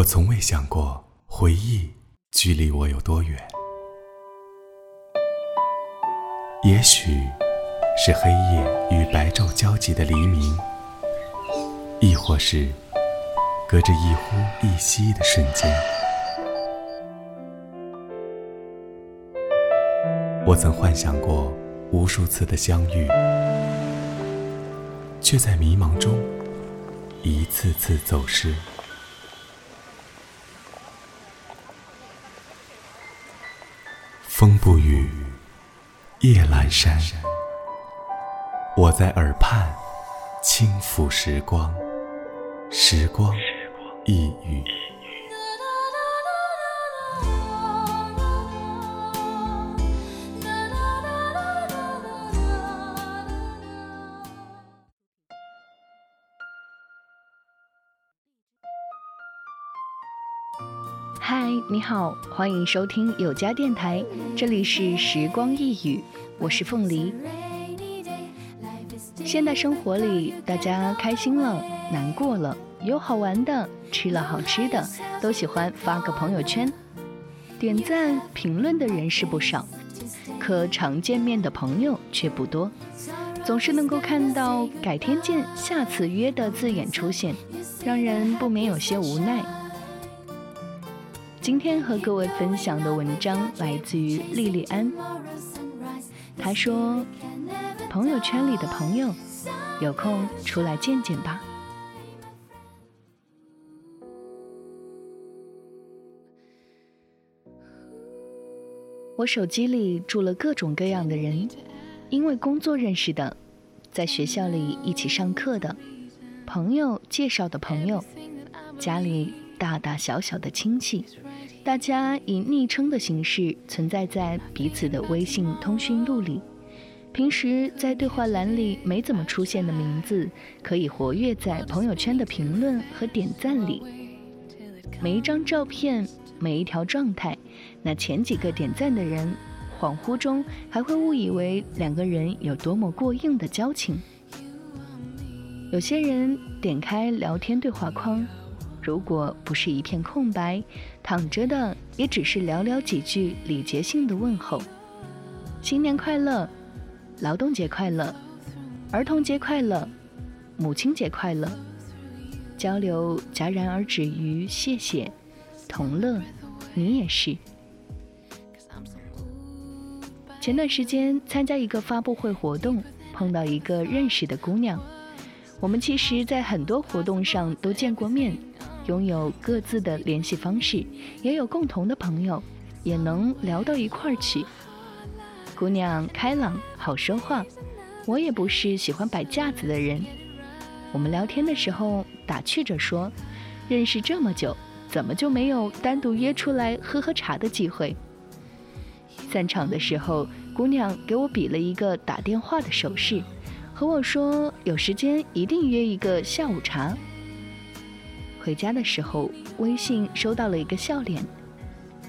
我从未想过回忆距离我有多远。也许是黑夜与白昼交集的黎明，亦或是隔着一呼一吸的瞬间。我曾幻想过无数次的相遇，却在迷茫中一次次走失。风不语，夜阑珊，我在耳畔轻抚时光，时光一语。嗨，你好，欢迎收听有家电台，这里是时光一语，我是凤梨。现代生活里，大家开心了，难过了，有好玩的，吃了好吃的，都喜欢发个朋友圈。点赞评论的人是不少，可常见面的朋友却不多，总是能够看到改天见，下次约的字眼出现，让人不免有些无奈。今天和各位分享的文章来自于莉莉安，她说，朋友圈里的朋友，有空出来见见吧。我手机里住了各种各样的人，因为工作认识的，在学校里一起上课的，朋友介绍的朋友，家里大大小小的亲戚，大家以昵称的形式存在在彼此的微信通讯录里。平时在对话栏里没怎么出现的名字，可以活跃在朋友圈的评论和点赞里。每一张照片，每一条状态，那前几个点赞的人，恍惚中还会误以为两个人有多么过硬的交情。有些人点开聊天对话框，如果不是一片空白，躺着的也只是寥寥几句礼节性的问候，新年快乐，劳动节快乐，儿童节快乐，母亲节快乐，交流戛然而止于谢谢、同乐、你也是。前段时间参加一个发布会活动，碰到一个认识的姑娘，我们其实在很多活动上都见过面，拥有各自的联系方式，也有共同的朋友，也能聊到一块儿去。姑娘开朗好说话，我也不是喜欢摆架子的人。我们聊天的时候打趣着说，认识这么久，怎么就没有单独约出来喝喝茶的机会？散场的时候，姑娘给我比了一个打电话的手势，和我说有时间一定约一个下午茶。回家的时候，微信收到了一个笑脸。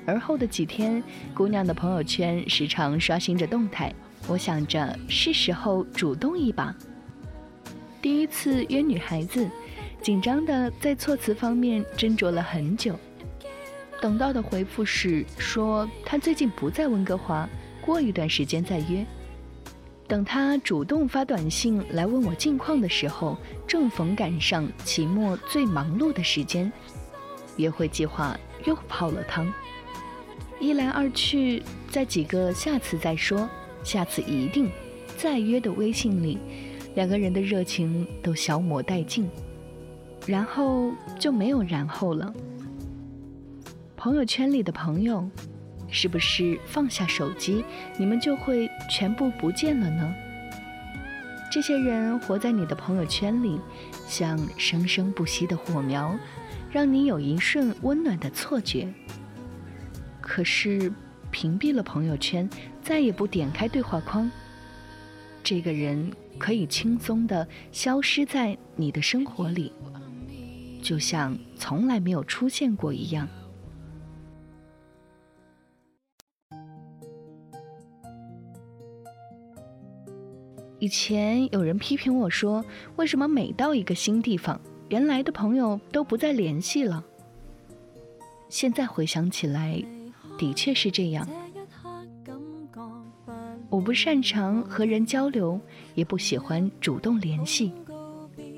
而后的几天，姑娘的朋友圈时常刷新着动态，我想着是时候主动一把。第一次约女孩子，紧张的在措辞方面斟酌了很久，等到的回复是说她最近不在温哥华，过一段时间再约。等他主动发短信来问我近况的时候，正逢赶上期末最忙碌的时间，约会计划又泡了汤。一来二去，在几个下次再说，下次一定再约的微信里，两个人的热情都消磨殆尽，然后就没有然后了。朋友圈里的朋友，是不是放下手机，你们就会全部不见了呢？这些人活在你的朋友圈里，像生生不息的火苗，让你有一瞬温暖的错觉。可是屏蔽了朋友圈，再也不点开对话框，这个人可以轻松地消失在你的生活里，就像从来没有出现过一样。以前有人批评我说，为什么每到一个新地方，原来的朋友都不再联系了？现在回想起来，的确是这样。我不擅长和人交流，也不喜欢主动联系。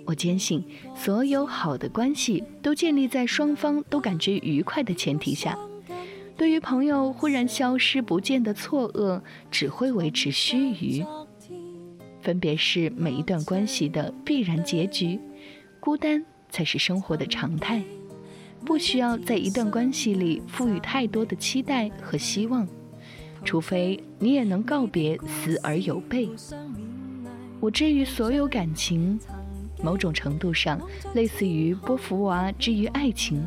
我坚信，所有好的关系都建立在双方都感觉愉快的前提下。对于朋友忽然消失不见的错愕，只会维持须臾。分别是每一段关系的必然结局，孤单才是生活的常态。不需要在一段关系里赋予太多的期待和希望，除非你也能告别死而有备。我之于所有感情，某种程度上类似于波伏娃之于爱情。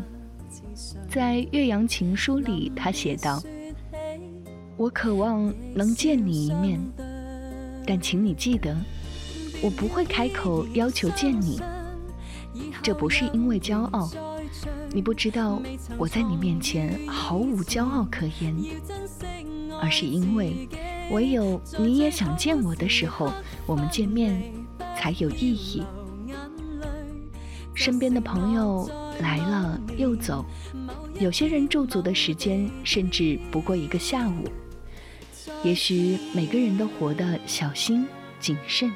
在《岳阳情书》里，他写道：我渴望能见你一面，但请你记得，我不会开口要求见你。这不是因为骄傲，你不知道我在你面前毫无骄傲可言，而是因为唯有你也想见我的时候，我们见面才有意义。身边的朋友来了又走，有些人驻足的时间甚至不过一个下午。也许每个人都活得小心谨慎，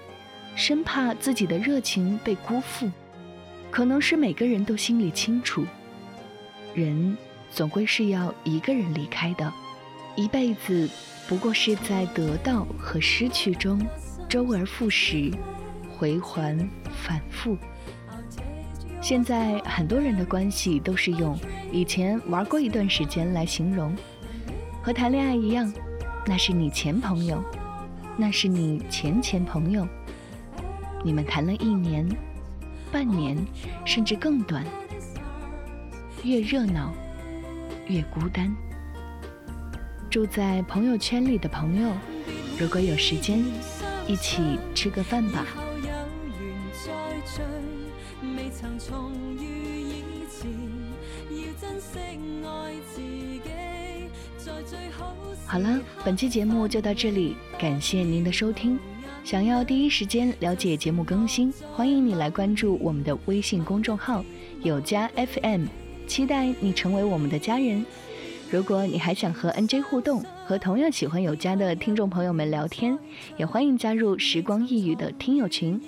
生怕自己的热情被辜负。可能是每个人都心里清楚，人总归是要一个人离开的。一辈子不过是在得到和失去中周而复始，回环反复。现在很多人的关系都是用以前玩过一段时间来形容，和谈恋爱一样，那是你前朋友，那是你前前朋友，你们谈了一年、半年，甚至更短。越热闹，越孤单。住在朋友圈里的朋友，如果有时间，一起吃个饭吧。未曾重遇以前，要珍惜爱自己，在最好。好了，本期节目就到这里，感谢您的收听。想要第一时间了解节目更新，欢迎你来关注我们的微信公众号有家 FM， 期待你成为我们的家人。如果你还想和 NJ 互动，和同样喜欢有家的听众朋友们聊天，也欢迎加入时光一语的听友群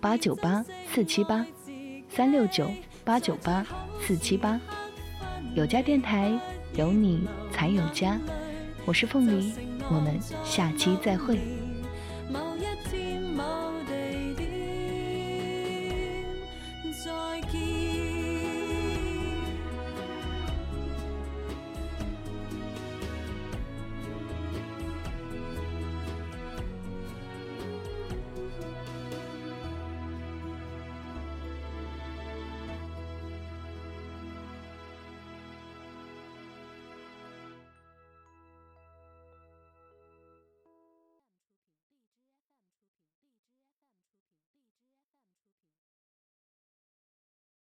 369898478，369898478。有家电台，有你才有家。我是凤梨，我们下期再会。